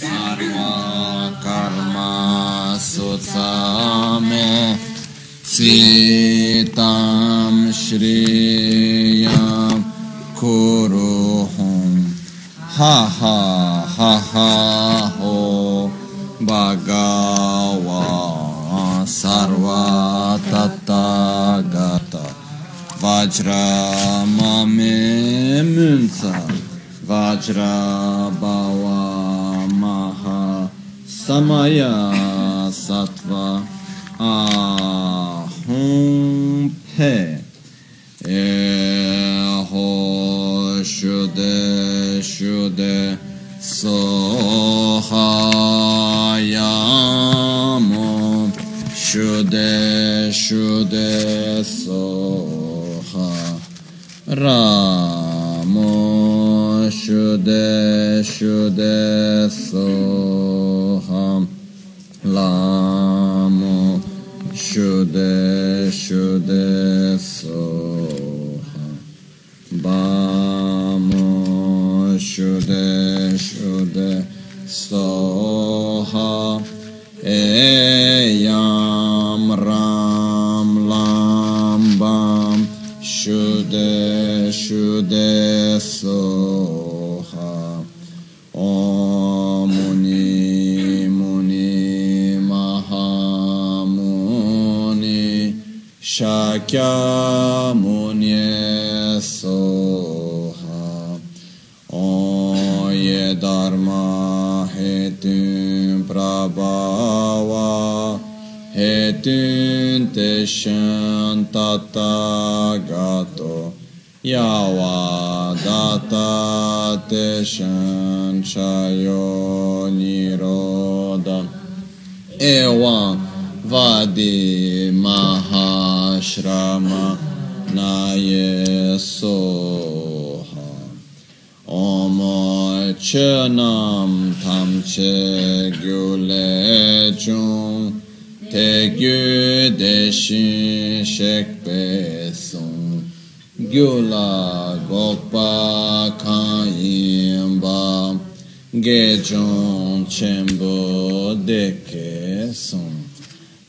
sarva karma sutsame sitam shriyam kuruhum ha ha ha ha ho bhagava sarva tathagata vajra mame munsa Vajra Bhava Maha Samaya Sattva Ahum Pe Eho Shude Shude Sohayamo Shude Shude Soha Ramo Shude Shude Soham Lamo Shude Shude Soham Bamo Shude Shude Soham Eyam Ram Lam Bam Shude Shude Soham Shakya Munye Soha Oye Dharma Hetun Prabhava Hetun Teshan Tathagato Yavadata Teshan Chayo Nirodha Ewan Vadi Mahashrama Naye Soha Omo Chenam Tamche Gyulechung Te Gyudeshin Shekpesung Gyula Gopa Kayimba Gejong Chembo Dekesung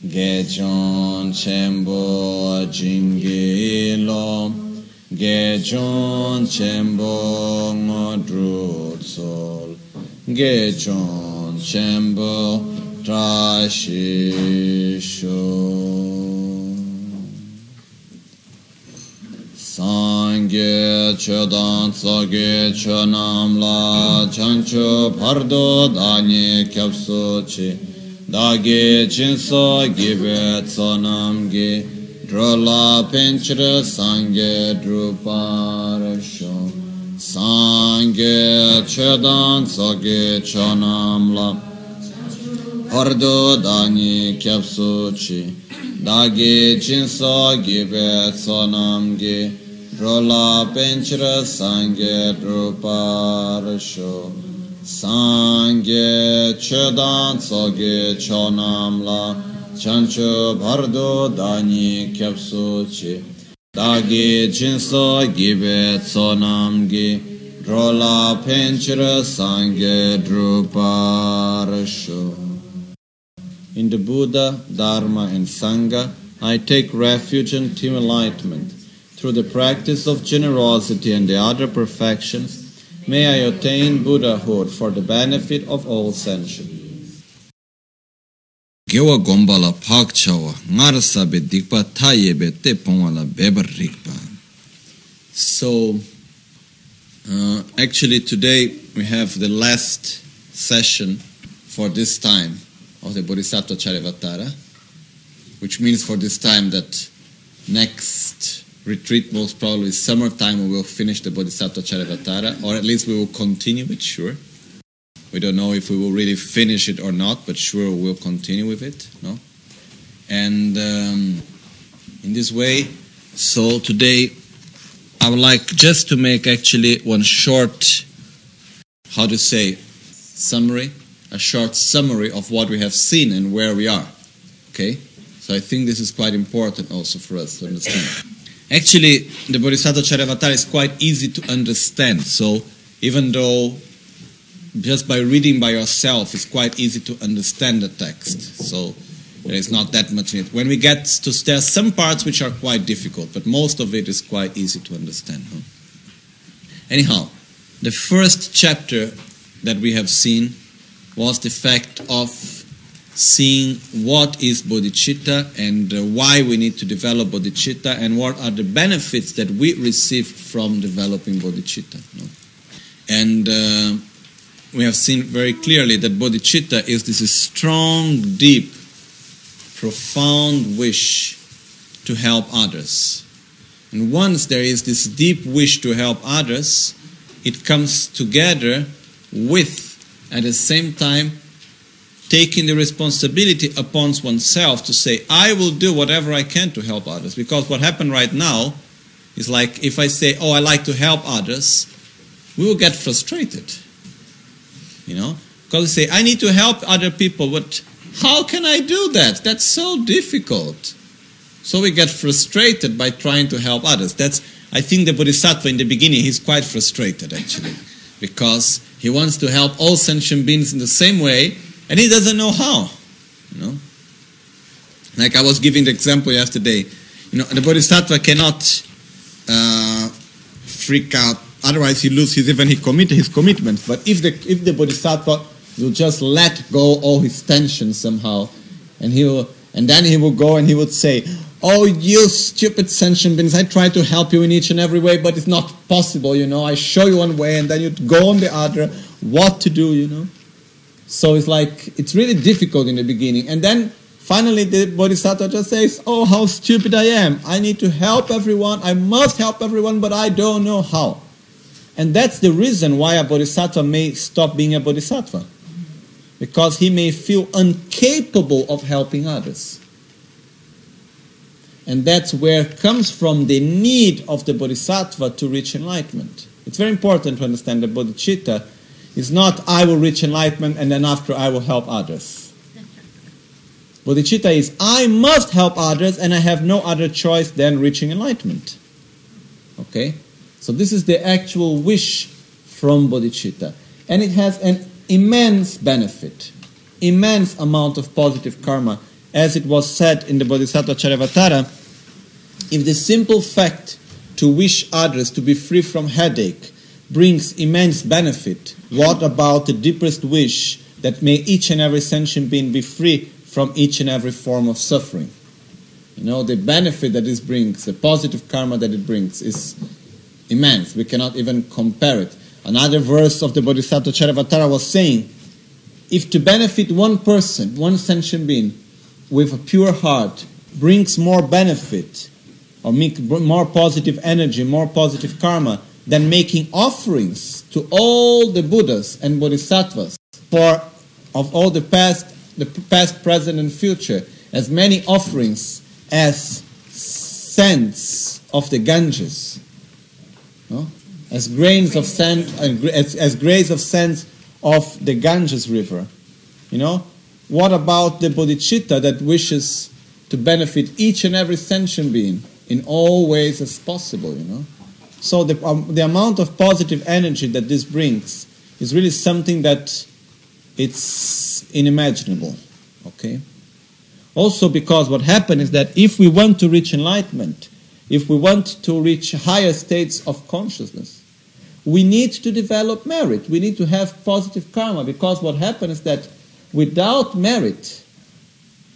Gejong Chembo Jingilo Gejong Chembo Ngodrutsol Gejong Chembo Trashisho Sangye Chodan Tsogye Chonamla Chancho Pardo Danye Kyapsochi Dagi Chinsa Gibe Tsonamgi Drola Pinchra Sange Druparasho Sange Chedan Sogi Chonamla Hordo Dani Kyapsuchi Dagi Chinsa Gibe Tsonamgi Drola Pinchra Sange Druparasho Sange Chedan Soge Chonamla Chancho Bardo Dani Kyapsuchi Dagi Jinso Gibe Tsonamgi Drola Penchra Sange Druparasho. In the Buddha, Dharma and Sangha, I take refuge and attain enlightenment. Through the practice of generosity and the other perfections, may I attain Buddhahood for the benefit of all sentient. Gewa gombala pakchawa ngarsa be dikpa tayebe te pongala beber rikpa. So, actually today we have the last session for this time of the Bodhisattva-charyavatara, which means for this time that next retreat most probably summertime we will finish the Bodhisattva-charyavatara, or at least we will continue it, sure. We don't know if we will really finish it or not, but sure we'll continue with it, no? And in this way, so today I would like just to make actually one short, summary, a short summary of what we have seen and where we are, okay? So I think this is quite important also for us to understand. Actually, the Bodhisattva-charyavatara is quite easy to understand, so even though just by reading by yourself, it's quite easy to understand the text. So there is not that much in it. When we get to, there are some parts which are quite difficult, but most of it is quite easy to understand. Huh? Anyhow, the first chapter that we have seen was the fact of seeing what is bodhicitta and why we need to develop bodhicitta and what are the benefits that we receive from developing bodhicitta. No? And we have seen very clearly that bodhicitta is this strong, deep, profound wish to help others. And once there is this deep wish to help others, it comes together with, at the same time, taking the responsibility upon oneself to say, I will do whatever I can to help others. Because what happened right now is like, if I say, oh, I like to help others, we will get frustrated. You know? Because we say, I need to help other people, but how can I do that? That's so difficult. So we get frustrated by trying to help others. That's, I think the Bodhisattva in the beginning, he's quite frustrated actually. Because he wants to help all sentient beings in the same way, and he doesn't know how. You know, like I was giving the example yesterday. You know, the Bodhisattva cannot freak out; otherwise, he loses even his commitment. But if the Bodhisattva will just let go all his tension somehow, and then he will go and he would say, "Oh, you stupid sentient beings! I try to help you in each and every way, but it's not possible, you know. I show you one way, and then you go on the other. What to do, you know?" So it's like it's really difficult in the beginning, and then finally the Bodhisattva just says, "Oh, how stupid I am! I need to help everyone. I must help everyone, but I don't know how." And that's the reason why a Bodhisattva may stop being a Bodhisattva, because he may feel incapable of helping others. And that's where it comes from the need of the Bodhisattva to reach enlightenment. It's very important to understand that bodhicitta is not, I will reach enlightenment and then after I will help others. Bodhicitta is, I must help others and I have no other choice than reaching enlightenment. Okay? So this is the actual wish from bodhicitta. And it has an immense benefit, immense amount of positive karma. As it was said in the Bodhisattvacharyavatara, if the simple fact to wish others to be free from headache brings immense benefit, what about the deepest wish that may each and every sentient being be free from each and every form of suffering? You know, the benefit that this brings, the positive karma that it brings is immense. We cannot even compare it. Another verse of the Bodhisattvacharyavatara was saying, if to benefit one person, one sentient being, with a pure heart brings more benefit or more positive energy, more positive karma than making offerings to all the Buddhas and Bodhisattvas for of all the past, present and future, as many offerings as sands of the Ganges, no? As grains of sand, as grains of sands of the Ganges river, you know. What about the bodhicitta that wishes to benefit each and every sentient being in all ways as possible, you know? So the amount of positive energy that this brings is really something that it's unimaginable, okay? Also because what happens is that if we want to reach enlightenment, if we want to reach higher states of consciousness, we need to develop merit. We need to have positive karma because what happens is that without merit,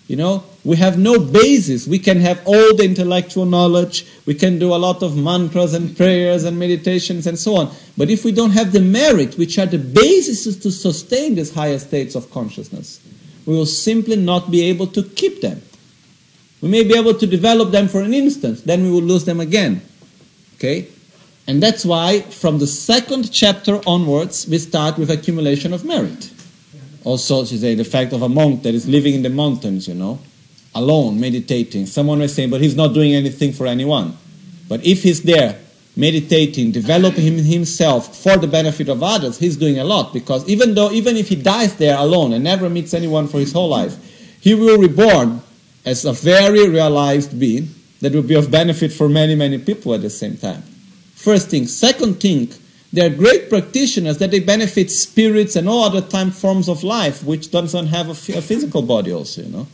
you know, we have no basis. We can have all the intellectual knowledge, we can do a lot of mantras and prayers and meditations and so on. But if we don't have the merit, which are the bases to sustain these higher states of consciousness, we will simply not be able to keep them. We may be able to develop them for an instant, then we will lose them again. Okay? And that's why from the second chapter onwards, we start with accumulation of merit. Also, she said, the fact of a monk that is living in the mountains, you know, alone, meditating. Someone was saying, but he's not doing anything for anyone. But if he's there, meditating, developing himself for the benefit of others, he's doing a lot. Because even if he dies there alone and never meets anyone for his whole life, he will be reborn as a very realized being that will be of benefit for many, many people at the same time. First thing. Second thing, They are great practitioners that they benefit spirits and all other time forms of life, which doesn't have a physical body also, you know.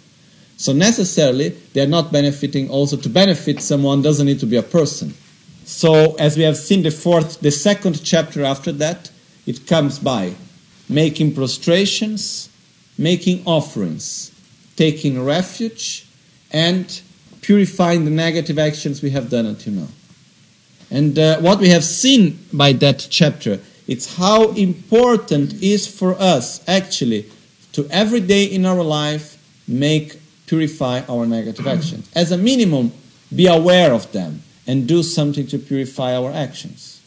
So necessarily, they are not benefiting also. To benefit someone doesn't need to be a person. So as we have seen the second chapter after that, it comes by making prostrations, making offerings, taking refuge, and purifying the negative actions we have done until now. And what we have seen by that chapter, it's how important it is for us, actually, to every day in our life, purify our negative actions. As a minimum, be aware of them and do something to purify our actions.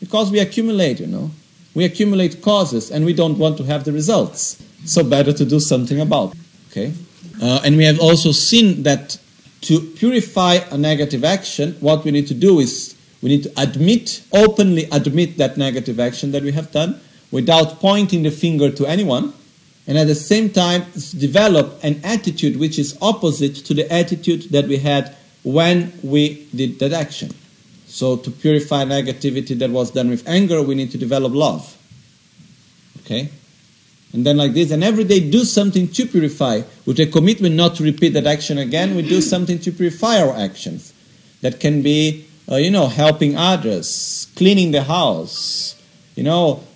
Because we accumulate, you know. We accumulate causes and we don't want to have the results. So better to do something about it, okay? And we have also seen that to purify a negative action, what we need to do is we need to openly admit that negative action that we have done without pointing the finger to anyone, and at the same time develop an attitude which is opposite to the attitude that we had when we did that action. So to purify negativity that was done with anger, we need to develop love. Okay? And then like this, and every day do something to purify. With a commitment not to repeat that action again, we do something to purify our actions. That can be helping others, cleaning the house,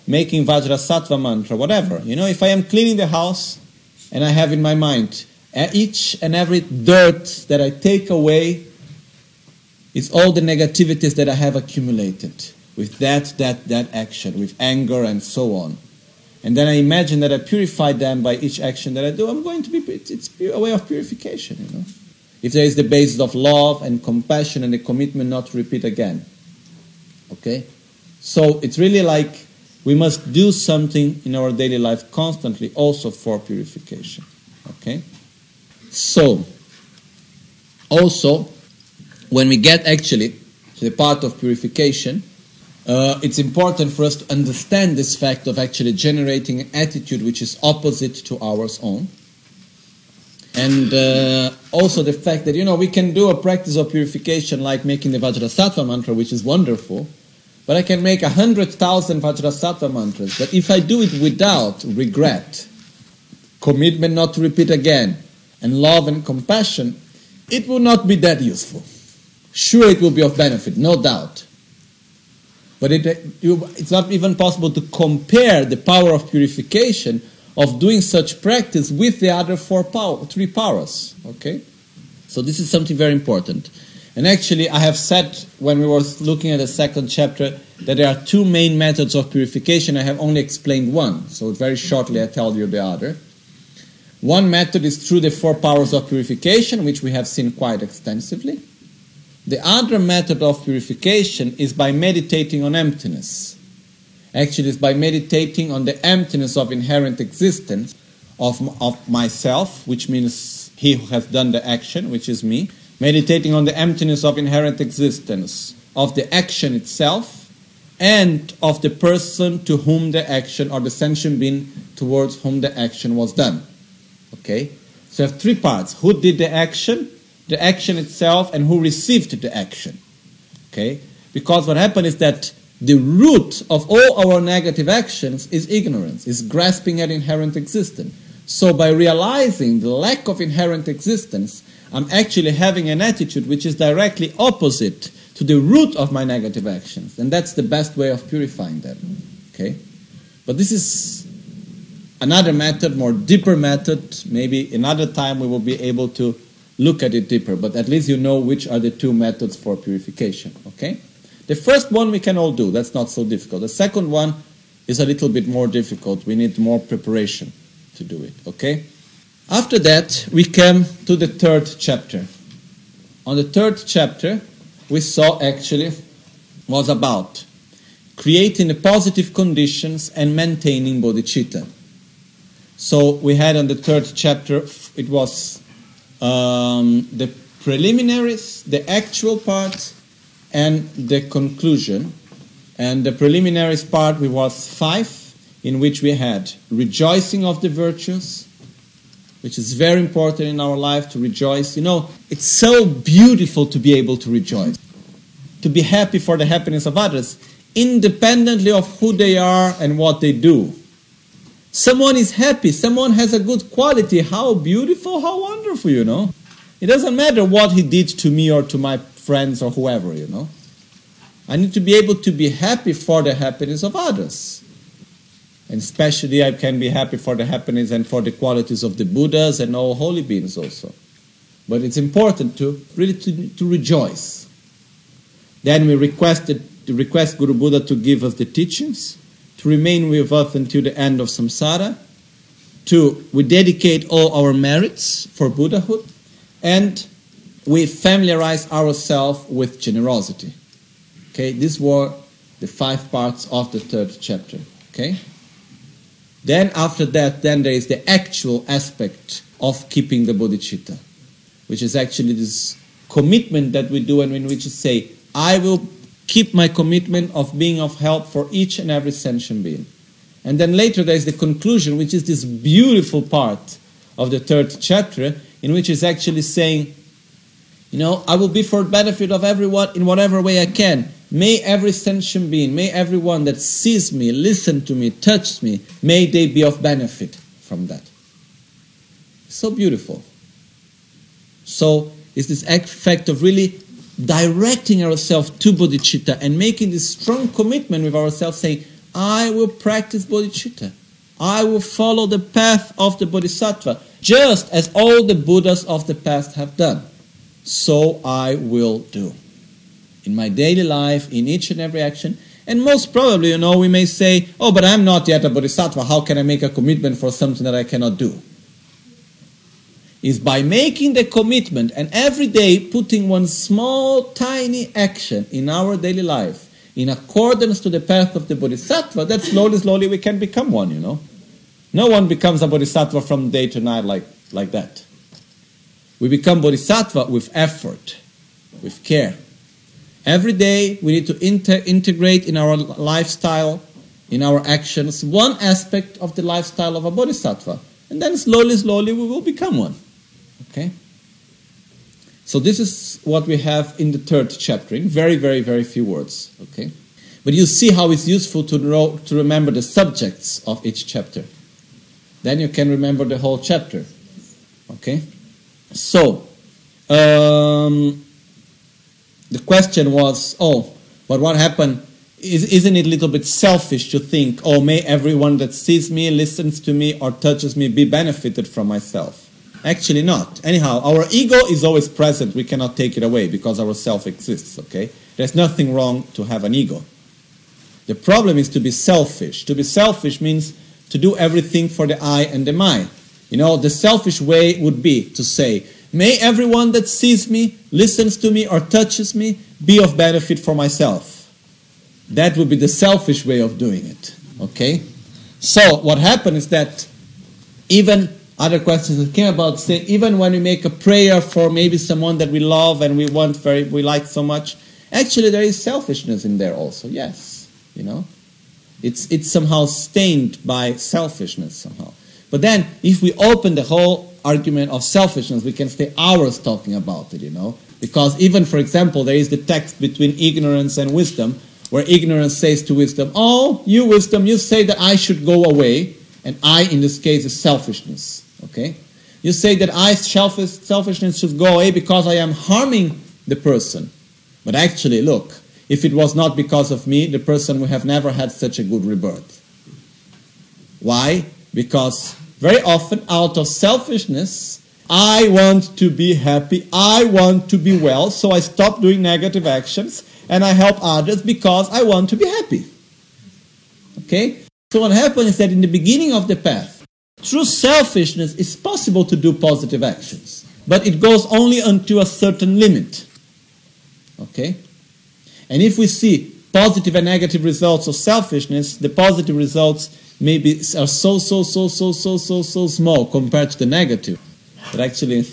making Vajrasattva mantra, whatever. If I am cleaning the house and I have in my mind, each and every dirt that I take away is all the negativities that I have accumulated with that action, with anger and so on. And then I imagine that I purify them by each action that I do. It's a way of purification, If there is the basis of love and compassion and the commitment not to repeat again. Okay? So it's really like we must do something in our daily life constantly also for purification. Okay? So, also, when we get actually to the part of purification, it's important for us to understand this fact of actually generating an attitude which is opposite to our own. And also the fact that, we can do a practice of purification like making the Vajrasattva mantra, which is wonderful, but I can make 100,000 Vajrasattva mantras. But if I do it without regret, commitment not to repeat again, and love and compassion, it will not be that useful. Sure, it will be of benefit, no doubt. But it's not even possible to compare the power of purification of doing such practice with the other three powers, okay? So this is something very important. And actually, I have said, when we were looking at the second chapter, that there are two main methods of purification. I have only explained one, so very shortly I tell you the other. One method is through the four powers of purification, which we have seen quite extensively. The other method of purification is by meditating on emptiness. Actually, it's by meditating on the emptiness of inherent existence of myself, which means he who has done the action, which is me, meditating on the emptiness of inherent existence, of the action itself, and of the person to whom the action, or the sentient being towards whom the action was done. Okay? So you have three parts. Who did the action itself, and who received the action. Okay? Because what happened is that the root of all our negative actions is ignorance, is grasping at inherent existence. So by realizing the lack of inherent existence, I'm actually having an attitude which is directly opposite to the root of my negative actions. And that's the best way of purifying them. Okay? But this is another method, more deeper method. Maybe another time we will be able to look at it deeper. But at least you know which are the two methods for purification. Okay? The first one we can all do. That's not so difficult. The second one is a little bit more difficult. We need more preparation to do it. Okay? After that, we came to the third chapter. On the third chapter, we saw actually was about creating the positive conditions and maintaining bodhicitta. So we had on the third chapter, it was the preliminaries, the actual part, and the conclusion. And the preliminaries part was 5, in which we had rejoicing of the virtues, which is very important in our life, to rejoice. It's so beautiful to be able to rejoice, to be happy for the happiness of others, independently of who they are and what they do. Someone is happy, someone has a good quality. How beautiful, how wonderful, you know. It doesn't matter what he did to me or to my friends or whoever, you know. I need to be able to be happy for the happiness of others. And especially I can be happy for the happiness and for the qualities of the Buddhas and all holy beings also. But it's important to really to rejoice. Then we request Guru Buddha to give us the teachings, to remain with us until the end of samsara, we dedicate all our merits for Buddhahood, and we familiarize ourselves with generosity. Okay, these were the 5 parts of the 3rd chapter. Okay? Then after that, then there is the actual aspect of keeping the bodhicitta, which is actually this commitment that we do and in which we say, I will keep my commitment of being of help for each and every sentient being. And then later there is the conclusion, which is this beautiful part of the 3rd chapter, in which is actually saying, you know, I will be for the benefit of everyone in whatever way I can. May every sentient being, may everyone that sees me, listens to me, touches me, may they be of benefit from that. So beautiful. So it's this effect of really directing ourselves to bodhicitta and making this strong commitment with ourselves, saying, I will practice bodhicitta. I will follow the path of the bodhisattva, just as all the Buddhas of the past have done. So I will do. In my daily life, in each and every action. And most probably, you know, we may say, oh, but I'm not yet a bodhisattva. How can I make a commitment for something that I cannot do? It's by making the commitment and every day putting one small, tiny action in our daily life in accordance to the path of the bodhisattva that slowly, slowly we can become one, you know. No one becomes a bodhisattva from day to night like that. We become bodhisattva with effort, with care. Every day we need to integrate in our lifestyle, in our actions, one aspect of the lifestyle of a bodhisattva. And then slowly, slowly we will become one. Okay? So this is what we have in the 3rd chapter, in very, very, very few words. Okay? But you see how it's useful to remember the subjects of each chapter. Then you can remember the whole chapter. Okay? So, the question was, oh, but what happened? Isn't it a little bit selfish to think, oh, may everyone that sees me, listens to me, or touches me be benefited from myself? Actually not. Anyhow, our ego is always present. We cannot take it away because our self exists, okay? There's nothing wrong to have an ego. The problem is to be selfish. To be selfish means to do everything for the I and the my. You know, the selfish way would be to say, may everyone that sees me, listens to me, or touches me be of benefit for myself. That would be the selfish way of doing it, okay? So what happened is that even other questions that came about say, even when we make a prayer for maybe someone that we love and we want we like so much, actually there is selfishness in there also, yes, you know? It's somehow stained by selfishness somehow. But then, if we open the whole argument of selfishness, we can stay hours talking about it, you know. Because even, for example, there is the text between ignorance and wisdom, where ignorance says to wisdom, oh, you wisdom, you say that I should go away, and I, in this case, is selfishness, okay? You say that I, selfishness, should go away because I am harming the person. But actually, look, if it was not because of me, the person would have never had such a good rebirth. Why? Because very often, out of selfishness, I want to be happy, I want to be well, so I stop doing negative actions and I help others because I want to be happy. Okay? So what happens is that in the beginning of the path, through selfishness, it's possible to do positive actions, but it goes only unto a certain limit. Okay? And if we see positive and negative results of selfishness, the positive results maybe are so small compared to the negative, but actually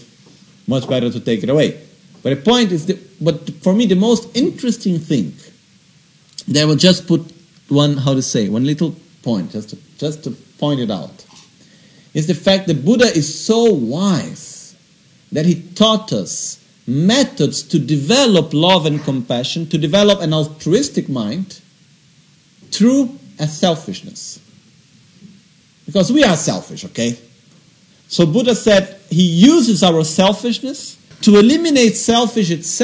much better to take it away. But the point is, but for me the most interesting thing, they will just put one, one little point, just to point it out, is the fact that Buddha is so wise that he taught us methods to develop love and compassion, to develop an altruistic mind, true and selfishness. Because we are selfish, okay? So Buddha said he uses our selfishness to eliminate selfishness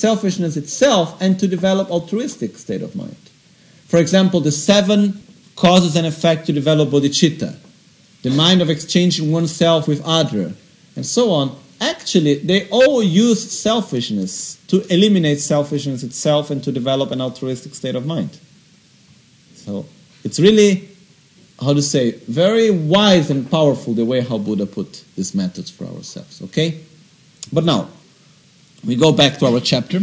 itself, and to develop altruistic state of mind. For example, the 7 causes and effect to develop bodhicitta, the mind of exchanging oneself with other, and so on. Actually, they all use selfishness to eliminate selfishness itself and to develop an altruistic state of mind. So it's really, how to say, very wise and powerful the way how Buddha put these methods for ourselves, okay? But now, we go back to our chapter,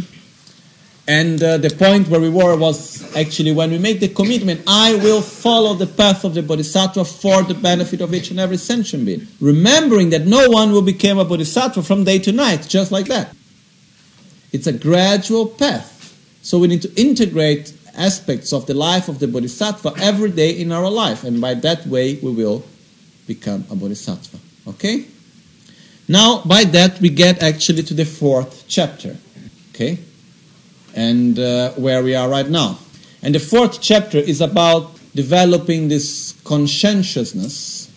and the point where we were was actually when we make the commitment, I will follow the path of the Bodhisattva for the benefit of each and every sentient being, remembering that no one will become a Bodhisattva from day to night, just like that. It's a gradual path. So we need to integrate aspects of the life of the Bodhisattva every day in our life, and by that way we will become a Bodhisattva, okay? Now, by that, we get actually to the 4th chapter, okay? And where we are right now. And the 4th chapter is about developing this conscientiousness,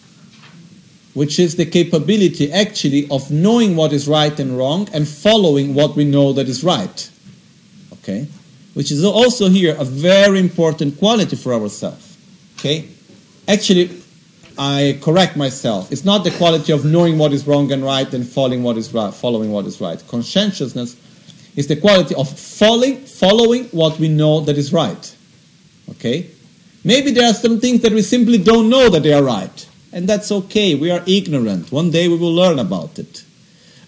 which is the capability, actually, of knowing what is right and wrong and following what we know that is right, okay? Which is also here a very important quality for ourselves, okay? Actually, I correct myself. It's not the quality of knowing what is wrong and right and following what is right. Conscientiousness is the quality of following what we know that is right. Okay? Maybe there are some things that we simply don't know that they are right. And that's okay. We are ignorant. One day we will learn about it.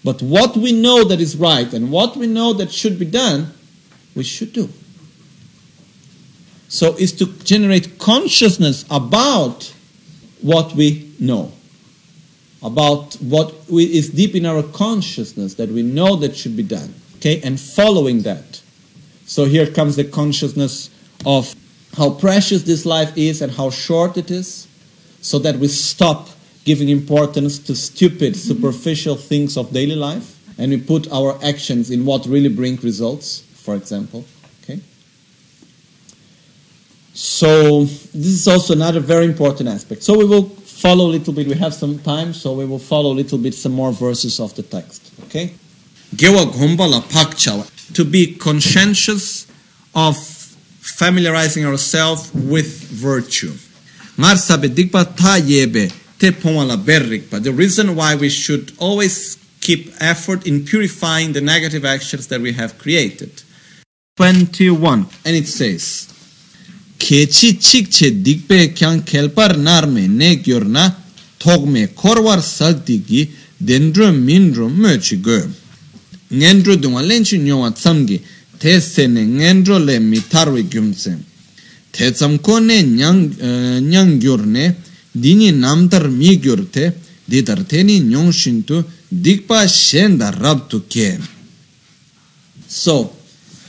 But what we know that is right and what we know that should be done, we should do. So it's to generate consciousness about what we know, about what is deep in our consciousness that we know that should be done, okay, and following that. So here comes the consciousness of how precious this life is and how short it is, so that we stop giving importance to stupid, superficial things of daily life, and we put our actions in what really bring results, for example. So this is also another very important aspect. So we will follow a little bit. We have some time, so we will follow a little bit some more verses of the text. Okay? To be conscientious of familiarizing ourselves with virtue. The reason why we should always keep effort in purifying the negative actions that we have created. 21. And it says, So,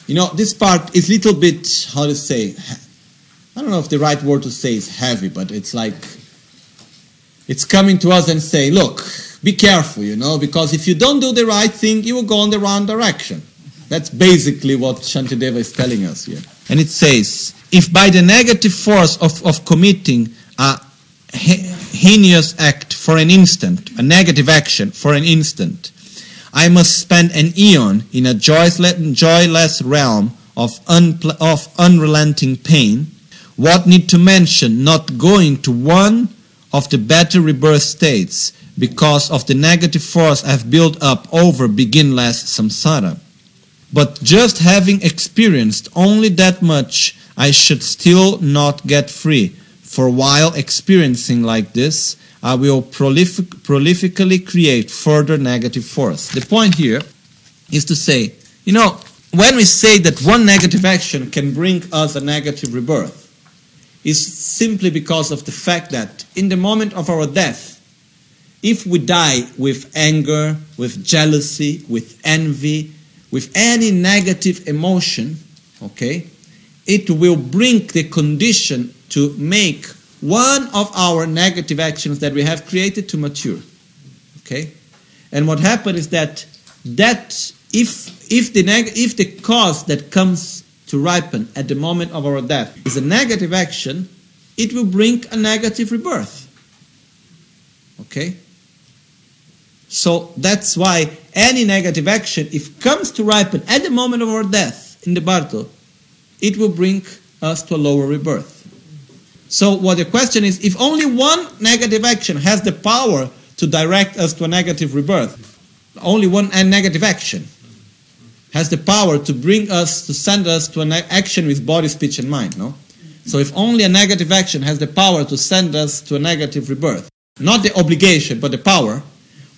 you know, this part is little bit, how to say, I don't know if the right word to say is heavy, but it's like, it's coming to us and say, look, be careful, you know, because if you don't do the right thing, you will go in the wrong direction. That's basically what Shantideva is telling us here. And it says, if by the negative force of committing a heinous act for an instant, a negative action for an instant, I must spend an eon in a joyless realm of unrelenting pain, what need to mention not going to one of the better rebirth states because of the negative force I've built up over beginless samsara. But just having experienced only that much, I should still not get free. For while experiencing like this, I will prolifically create further negative force. The point here is to say, you know, when we say that one negative action can bring us a negative rebirth, is simply because of the fact that in the moment of our death, if we die with anger, with jealousy, with envy, with any negative emotion, okay, it will bring the condition to make one of our negative actions that we have created to mature, okay? And what happens is that if the cause that comes to ripen at the moment of our death is a negative action, it will bring a negative rebirth. Okay? So that's why any negative action, if comes to ripen at the moment of our death in the Bardo, it will bring us to a lower rebirth. So what the question is, if only one negative action has the power to direct us to a negative rebirth, only one negative action has the power to bring us, to send us to an action with body, speech and mind, no? So if only a negative action has the power to send us to a negative rebirth, not the obligation, but the power,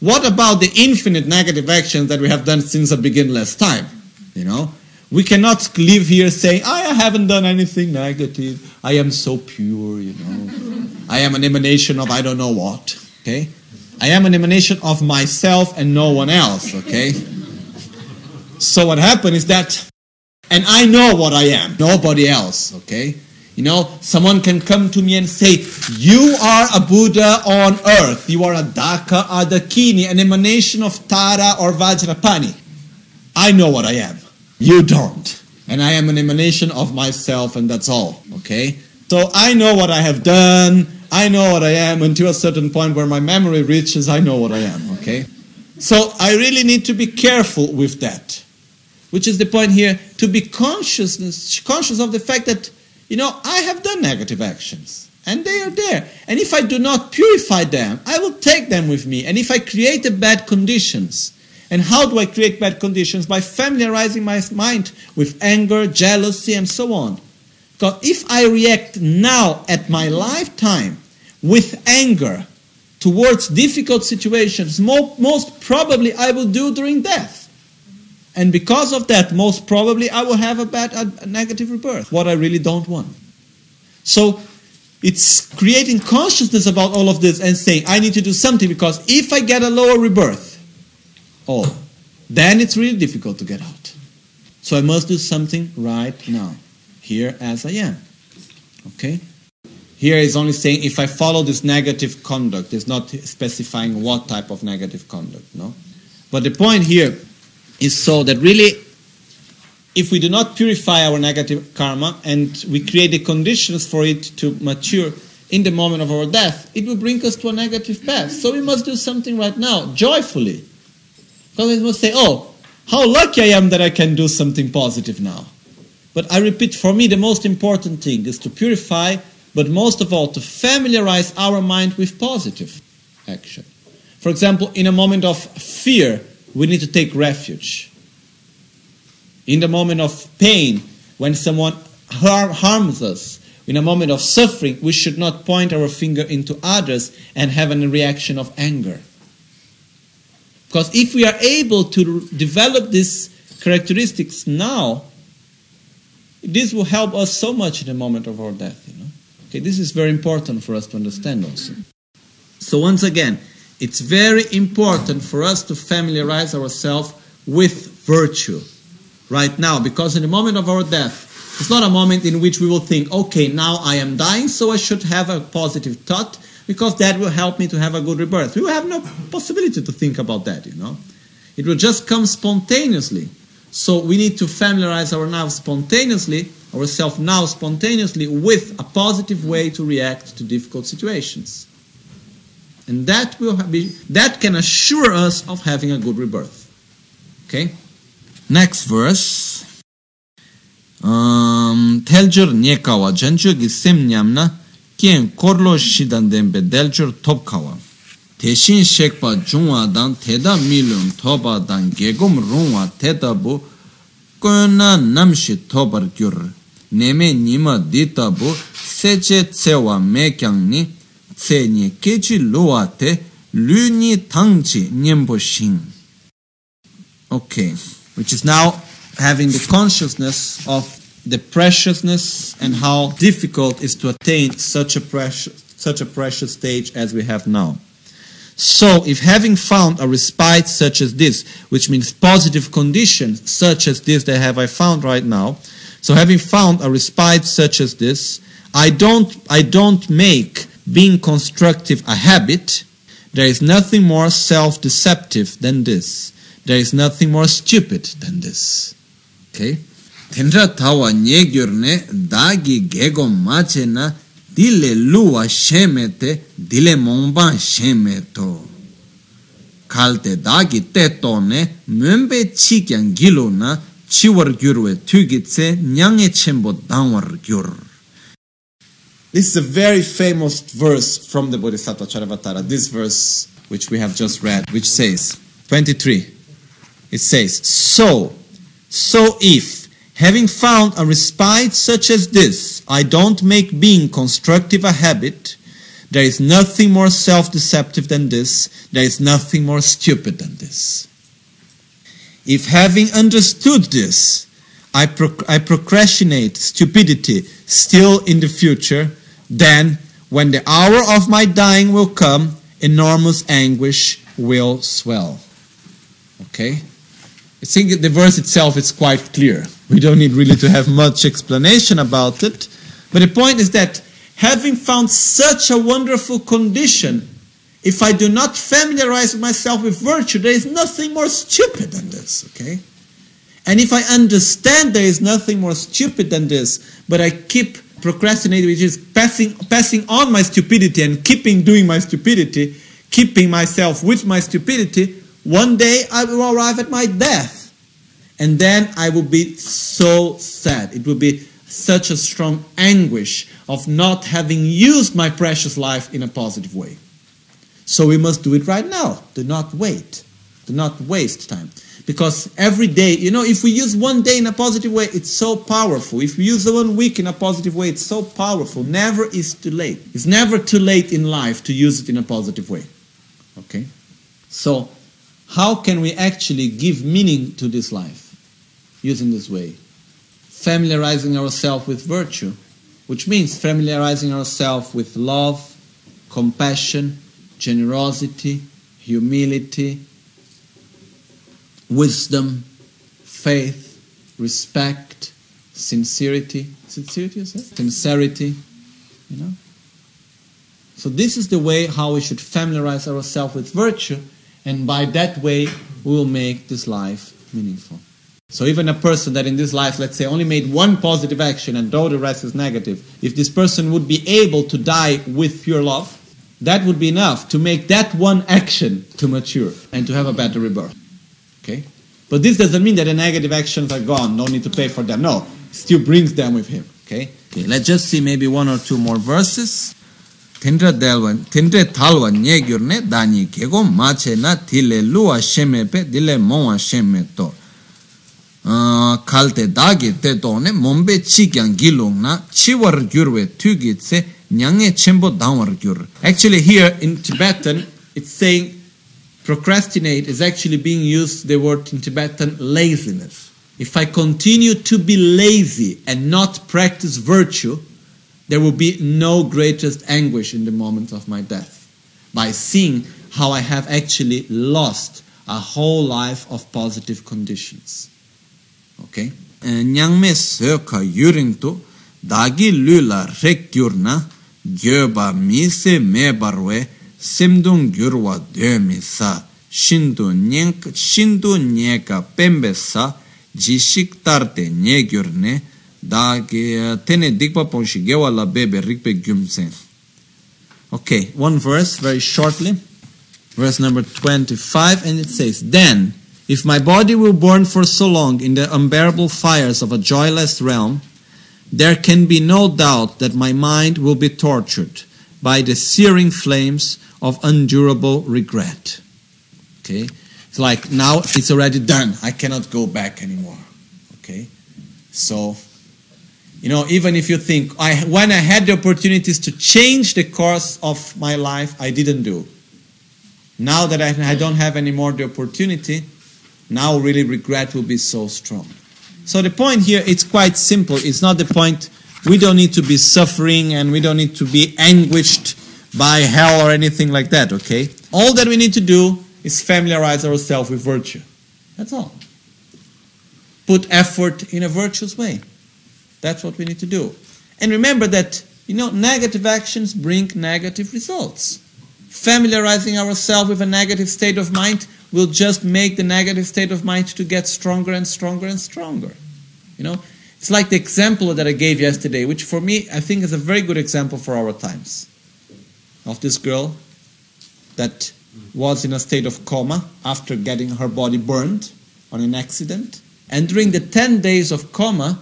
what about the infinite negative actions that we have done since the beginless time? You know, we cannot live here saying, I haven't done anything negative, I am so pure, you know, I am an emanation of I don't know what, okay? I am an emanation of myself and no one else, okay? So what happened is that, and I know what I am, nobody else, okay? You know, someone can come to me and say, you are a Buddha on earth. You are a Dhaka, a Dakini, an emanation of Tara or Vajrapani. I know what I am. You don't. And I am an emanation of myself and that's all. Okay? So I know what I have done. I know what I am until a certain point where my memory reaches, I know what I am. Okay? So I really need to be careful with that. Which is the point here, to be conscious of the fact that, you know, I have done negative actions, and they are there. And if I do not purify them, I will take them with me. And if I create bad conditions, and how do I create bad conditions? By familiarizing my mind with anger, jealousy, and so on. Because if I react now at my lifetime with anger towards difficult situations, most probably I will do during death. And because of that, most probably I will have a negative rebirth, what I really don't want. So it's creating consciousness about all of this and saying, I need to do something because if I get a lower rebirth, oh, then it's really difficult to get out. So I must do something right now, here as I am. Okay? Here is only saying, if I follow this negative conduct, it's not specifying what type of negative conduct, no? But the point here is so that really, if we do not purify our negative karma and we create the conditions for it to mature in the moment of our death, it will bring us to a negative path. So we must do something right now, joyfully. Because we must say, oh, how lucky I am that I can do something positive now. But I repeat, for me, the most important thing is to purify, but most of all, to familiarize our mind with positive action. For example, in a moment of fear, we need to take refuge. In the moment of pain, when someone harms us, in a moment of suffering, we should not point our finger into others and have a reaction of anger. Because if we are able to develop these characteristics now, this will help us so much in the moment of our death. You know? Okay, this is very important for us to understand also. So once again, it's very important for us to familiarize ourselves with virtue right now, because in the moment of our death, it's not a moment in which we will think, okay, now I am dying, so I should have a positive thought, because that will help me to have a good rebirth. We will have no possibility to think about that, you know. It will just come spontaneously. So we need to familiarize ourselves now spontaneously with a positive way to react to difficult situations. And that can assure us of having a good rebirth. Okay? Next verse. Teljur niekawa janju gisem nyamna kien korlo shidan dembe deljur topkawa. Teshin shekpa jungwa dan teda milum toba dan gegum rungwa teda bu kona namshi tobar gyur. Neme nima dita bu seche tsewa mekyang ni Tseni kechi luate luni tangchi nyembo shin. Okay, which is now having the consciousness of the preciousness and how difficult it is to attain such a precious stage as we have now. So, if having found a respite such as this, which means positive conditions such as this that have I found right now, so having found a respite such as this, I don't make being constructive a habit. There is nothing more self-deceptive than this. There is nothing more stupid than this. Okay? Tendra tawa nyegjurne dagi gego mace na dile luwa shemete dile momba shemeto. Kalte dagi tetone mumbe chikyan gilu na chiwar gyurwe tugitse nyange chembo danwar gyur. This is a very famous verse from the Bodhisattva-charyavatara. This verse, which we have just read, which says, 23, it says, So if, having found a respite such as this, I don't make being constructive a habit, there is nothing more self-deceptive than this, there is nothing more stupid than this. If having understood this, I procrastinate stupidity still in the future, then, when the hour of my dying will come, enormous anguish will swell. Okay? I think the verse itself is quite clear. We don't need really to have much explanation about it. But the point is that having found such a wonderful condition, if I do not familiarize myself with virtue, there is nothing more stupid than this. Okay? And if I understand there is nothing more stupid than this, but I keep procrastinating, which is passing on my stupidity and keeping doing my stupidity, keeping myself with my stupidity, one day I will arrive at my death. And then I will be so sad. It will be such a strong anguish of not having used my precious life in a positive way. So we must do it right now. Do not wait. Do not waste time. Because every day, if we use one day in a positive way, it's so powerful. If we use the 1 week in a positive way, it's so powerful. Never is too late. It's never too late in life to use it in a positive way. Okay? So, how can we actually give meaning to this life? Using this way, familiarizing ourselves with virtue, which means familiarizing ourselves with love, compassion, generosity, humility, wisdom, faith, respect, sincerity. So this is the way how we should familiarize ourselves with virtue, and by that way we will make this life meaningful. So even a person that in this life, let's say, only made one positive action and all the rest is negative, if this person would be able to die with pure love, that would be enough to make that one action to mature and to have a better rebirth. Okay? But this doesn't mean that the negative actions are gone, no need to pay for them. No, still brings them with him. Okay, let's just see maybe one or two more verses. Tindra talwa nyegjurne dani kego mache na tile lua shemepe dile moa shemeto. Kalte dagi tetone mombe chikyan gilung na chiwar gyurwe tugitse nyange chembo danwar gyur. Actually here in Tibetan it's saying procrastinate is actually being used, the word in Tibetan laziness. If I continue to be lazy and not practice virtue, there will be no greatest anguish in the moment of my death, by seeing how I have actually lost a whole life of positive conditions. Okay? Nyangme seka yurintu dagi lula rekyurna gyoba mise mebarwe simdung gyurwa demisa shindu nyeka pembesa jishik tarte negyurne dagi tene dikpa ponshi gewa la bebe rikpe gyumsen. Okay, one verse very shortly, verse number 25, and it says, then if my body will burn for so long in the unbearable fires of a joyless realm, there can be no doubt that my mind will be tortured by the searing flames of undurable regret. Okay? It's like, now it's already done. I cannot go back anymore. Okay? So, even if you think, when I had the opportunities to change the course of my life, I didn't do. Now that I don't have any more the opportunity, now really regret will be so strong. So the point here, it's quite simple. It's not the point, we don't need to be suffering and we don't need to be anguished by hell or anything like that, okay? All that we need to do is familiarize ourselves with virtue. That's all. Put effort in a virtuous way. That's what we need to do. And remember that, negative actions bring negative results. Familiarizing ourselves with a negative state of mind will just make the negative state of mind to get stronger and stronger and stronger. It's like the example that I gave yesterday, which for me, I think is a very good example for our times. Of this girl that was in a state of coma after getting her body burned on an accident. And during the 10 days of coma,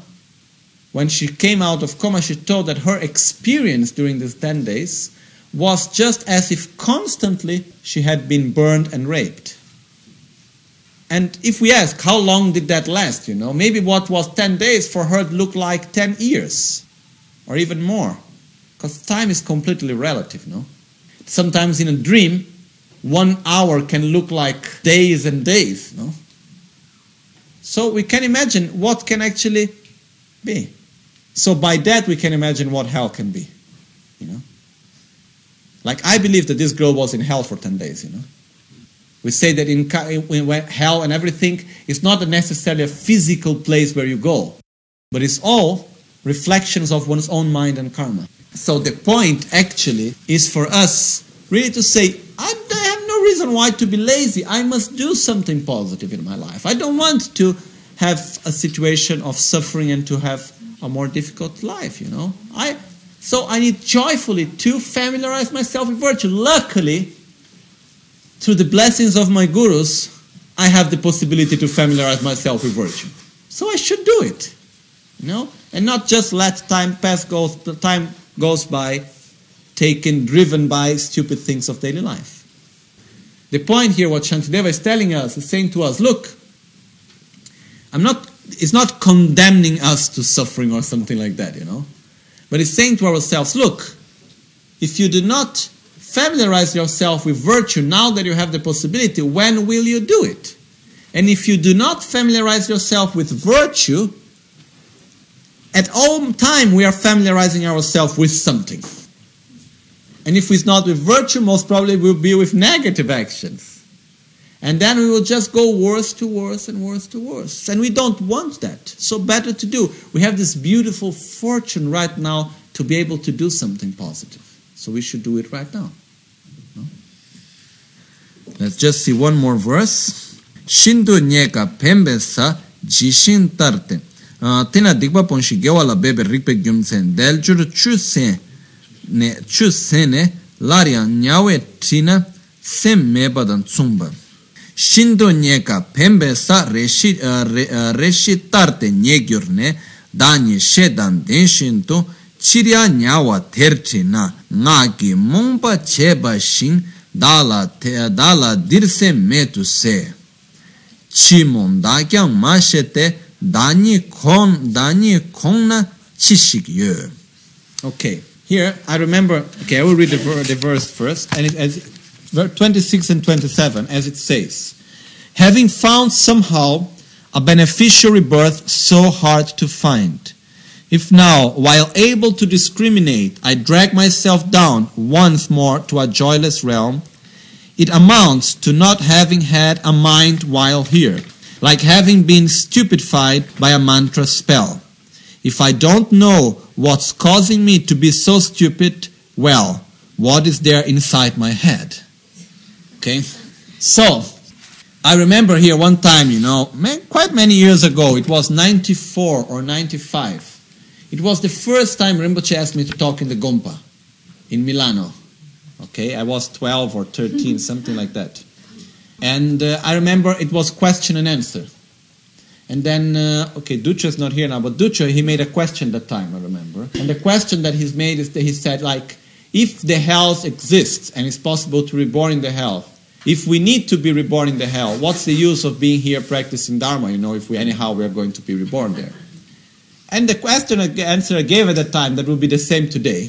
when she came out of coma, she told that her experience during these 10 days was just as if constantly she had been burned and raped. And if we ask, how long did that last, maybe what was 10 days for her looked like 10 years or even more. Because time is completely relative, no? Sometimes in a dream, 1 hour can look like days and days, no? So we can imagine what can actually be. So by that we can imagine what hell can be, Like I believe that this girl was in hell for 10 days, We say that in hell and everything is not necessarily a physical place where you go, but it's all reflections of one's own mind and karma. So the point actually is for us really to say, I have no reason why to be lazy. I must do something positive in my life. I don't want to have a situation of suffering and to have a more difficult life, So I need joyfully to familiarize myself with virtue. Luckily, through the blessings of my gurus, I have the possibility to familiarize myself with virtue. So I should do it, And not just let time pass, time goes by, driven by stupid things of daily life. The point here, what Shantideva is telling us, is saying to us, look, it's not condemning us to suffering or something like that, But it's saying to ourselves, look, if you do not familiarize yourself with virtue now that you have the possibility, when will you do it? And if you do not familiarize yourself with virtue, at all time we are familiarizing ourselves with something. And if it's not with virtue, most probably we'll be with negative actions. And then we will just go worse to worse and worse to worse. And we don't want that. So better to do. We have this beautiful fortune right now to be able to do something positive. So we should do it right now. Let's just see one more verse. Shindu nyeka pembesa jishin tarte. Tina digba ponshi gewa la bebe rikpe gyumsen del juru chusene laria nyawe tina sem meba dan tsumba. Shindu nyeka pembesa reshi tarte nyegiurne danye shedan den shindu Chiria nyawa tertina ngaki mumpa cheba shin dala dirse metu se chimonda kya mashete dani konna chishikyo. Okay, here I remember. Okay, I will read the verse first, and verse 26 and 27, as it says, having found somehow a beneficial rebirth so hard to find. If now, while able to discriminate, I drag myself down once more to a joyless realm, it amounts to not having had a mind while here, like having been stupefied by a mantra spell. If I don't know what's causing me to be so stupid, well, what is there inside my head? Okay? So, I remember here one time, quite many years ago, it was 94 or 95, it was the first time Rinpoche asked me to talk in the Gompa, in Milano. Okay, I was 12 or 13, something like that. And I remember it was question and answer. And then, Duccio is not here now, but Duccio, he made a question that time, I remember. And the question that he's made is that he said, if the hell exists and it's possible to reborn in the hell, if we need to be reborn in the hell, what's the use of being here practicing Dharma, if we are going to be reborn there? And the answer I gave at that time, that will be the same today,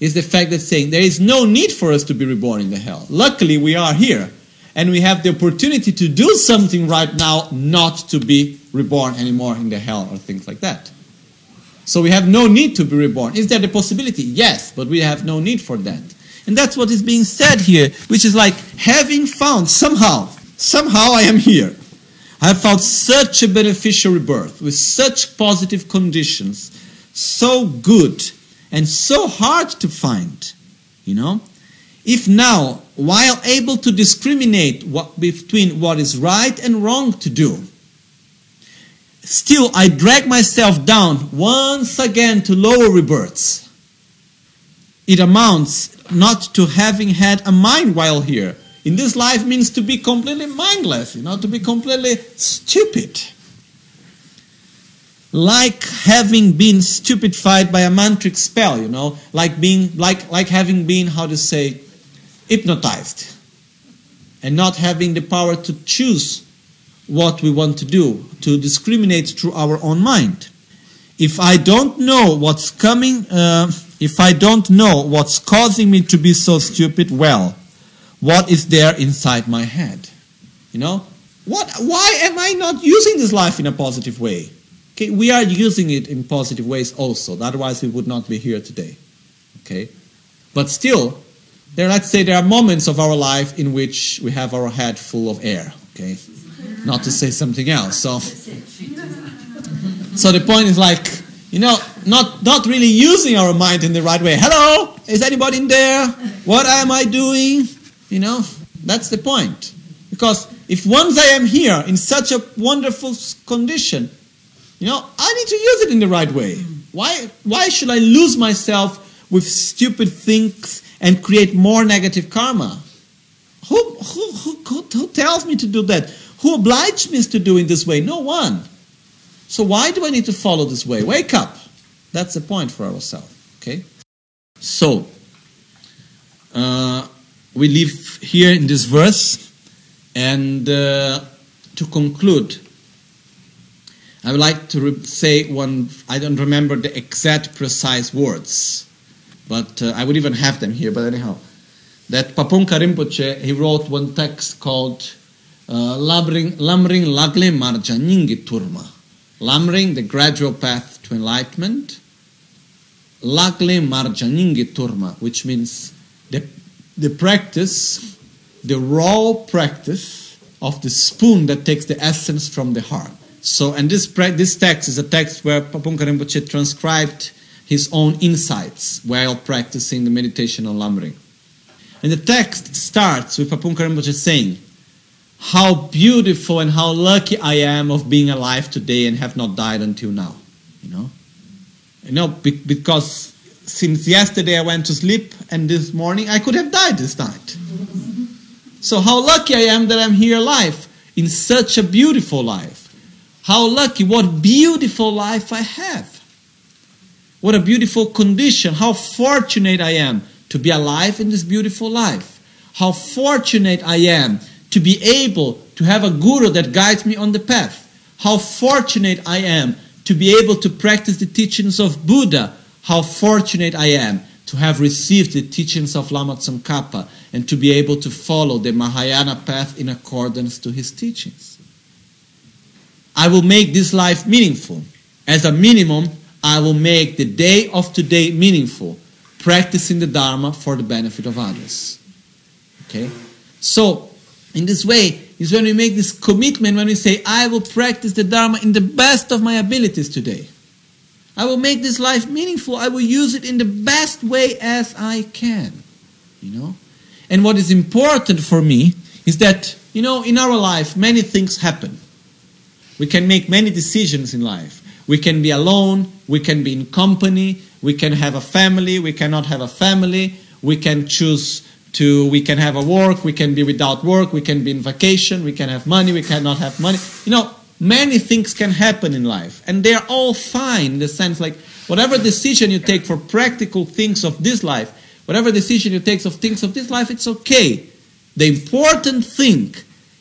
is the fact that saying there is no need for us to be reborn in the hell. Luckily, we are here, and we have the opportunity to do something right now not to be reborn anymore in the hell or things like that. So we have no need to be reborn. Is there the possibility? Yes, but we have no need for that. And that's what is being said here, which is having found somehow I am here. I have found such a beneficial rebirth, with such positive conditions, so good and so hard to find, If now, while able to discriminate between what is right and wrong to do, still I drag myself down once again to lower rebirths. It amounts not to having had a mind while here. In this life means to be completely mindless, you know, to be completely stupid. Like having been stupefied by a mantric spell, you know, like having been, hypnotized, and not having the power to choose what we want to do, to discriminate through our own mind. If I don't know what's coming, if I don't know what's causing me to be so stupid, well, what is there inside my head? You know, why am I not using this life in a positive way? Okay, we are using it in positive ways also, otherwise we would not be here today. Okay, but still, let's say there are moments of our life in which we have our head full of air. Okay, not to say something else. So the point is not really using our mind in the right way. Hello, is anybody in there? What am I doing? You know, that's the point. Because if once I am here in such a wonderful condition, you know, I need to use it in the right way. Why should I lose myself with stupid things and create more negative karma? Who tells me to do that? Who obliged me to do it this way? No one. So why do I need to follow this way? Wake up. That's the point for ourselves. Okay. So we live here in this verse, and to conclude, I would like to say one, I don't remember the exact precise words, but I would even have them here, but anyhow. That Pabongka Rinpoche, he wrote one text called Lamrim Lagle Marja Nyingi Turma. Lamrim, the gradual path to enlightenment. Lagle Marja Nyingi Turma, which means the practice, the raw practice of the spoon that takes the essence from the heart. So, and this text is a text where Pabongka Rinpoche transcribed his own insights while practicing the meditation on Lamrim. And the text starts with Pabongka Rinpoche saying, "How beautiful and how lucky I am of being alive today and have not died until now." You know, because since yesterday I went to sleep and this morning I could have died this night. So how lucky I am that I'm here alive in such a beautiful life. How lucky, what beautiful life I have. What a beautiful condition. How fortunate I am to be alive in this beautiful life. How fortunate I am to be able to have a guru that guides me on the path. How fortunate I am to be able to practice the teachings of Buddha. How fortunate I am to have received the teachings of Lama Tsongkhapa and to be able to follow the Mahayana path in accordance to his teachings. I will make this life meaningful. As a minimum, I will make the day of today meaningful, practicing the Dharma for the benefit of others. Okay? So, in this way, is when we make this commitment, when we say, I will practice the Dharma in the best of my abilities today. I will make this life meaningful. I will use it in the best way as I can. You know? And what is important for me is that, you know, in our life, many things happen. We can make many decisions in life. We can be alone, we can be in company, we can have a family, we cannot have a family, we can choose to, we can have a work, we can be without work, we can be in vacation, we can have money, we cannot have money. You know, many things can happen in life. And they are all fine in the sense like, whatever decision you take for practical things of this life, whatever decision you take of things of this life, it's okay. The important thing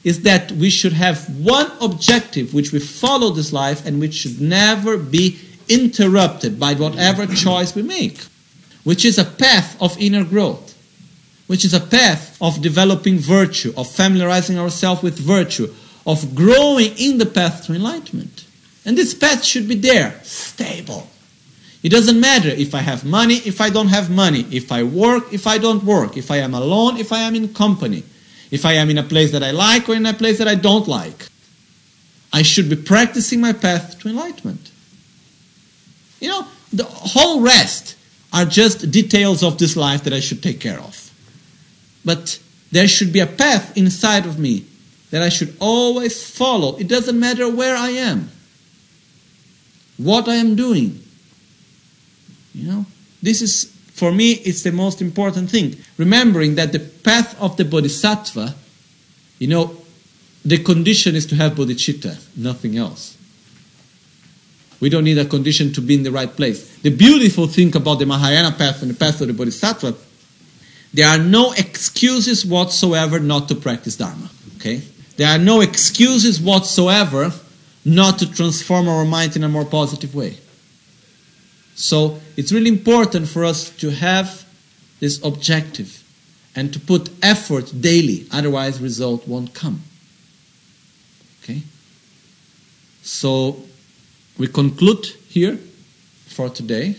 is that we should have one objective which we follow this life and which should never be interrupted by whatever choice we make, which is a path of inner growth, which is a path of developing virtue, of familiarizing ourselves with virtue, of growing in the path to enlightenment. And this path should be there, stable. It doesn't matter if I have money, if I don't have money, if I work, if I don't work, if I am alone, if I am in company. If I am in a place that I like or in a place that I don't like, I should be practicing my path to enlightenment. You know, the whole rest are just details of this life that I should take care of. But there should be a path inside of me that I should always follow. It doesn't matter where I am. what I am doing. You know, this is, for me, it's the most important thing. Remembering that the path of the Bodhisattva, you know, the condition is to have bodhicitta, nothing else. We don't need a condition to be in the right place. The beautiful thing about the Mahayana path and the path of the Bodhisattva, there are no excuses whatsoever not to practice Dharma. Okay? There are no excuses whatsoever not to transform our mind in a more positive way. So it's really important for us to have this objective and to put effort daily, otherwise result won't come. Okay? So we conclude here for today.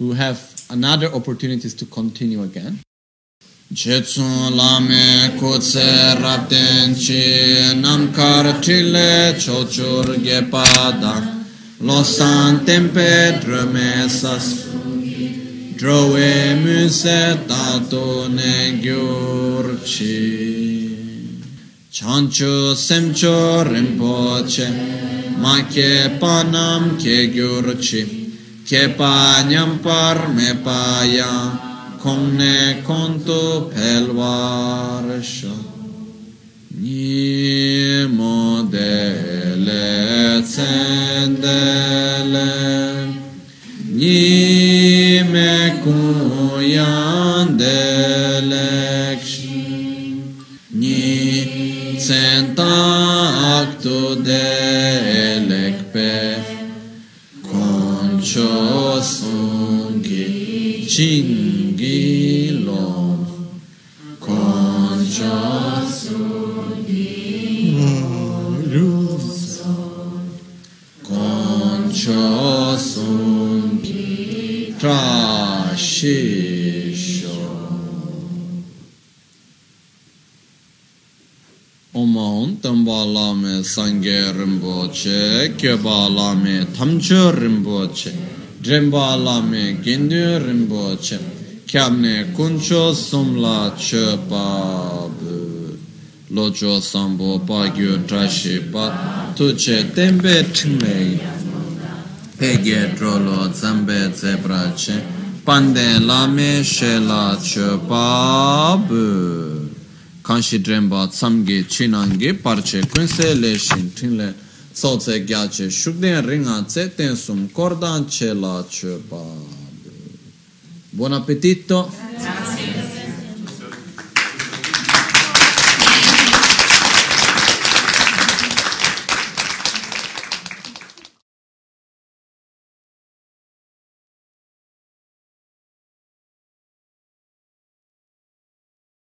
We will have another opportunities to continue again. Jetsun lame kutse rabden chi namkar chile chochur gepada losan tempe dromesas drowe muse tato ne gyurchi chancho semcho rinpoche make panam ke gyurchi che pagnam parme paia con ne conto pelvarsha ni modele zendele ni me cuyandele ni senta acto delekpe Cho sungi chingi lo con cho sungi lo con cho sungi trashisho Om Tambalame Sange Rinpoche, Kyobalame Tamcho Rinpoche, Drembalame Gindu Rinpoche, Kyamne Kuncho Sumla Chepabu, Locho Sambo Pagyu Trashipa, Tuche Tembe Timei, Pege Trollo Zambe Zebrache, Pande Lame Shela Chepabu. Kanshi Dremba Tsamgi Chinangi Parche Quince Leshin Tinle Tsoce Gyace Shugden Ringa Tse Tensum Cordan Cela Cepa. Buon appetito. Grazie.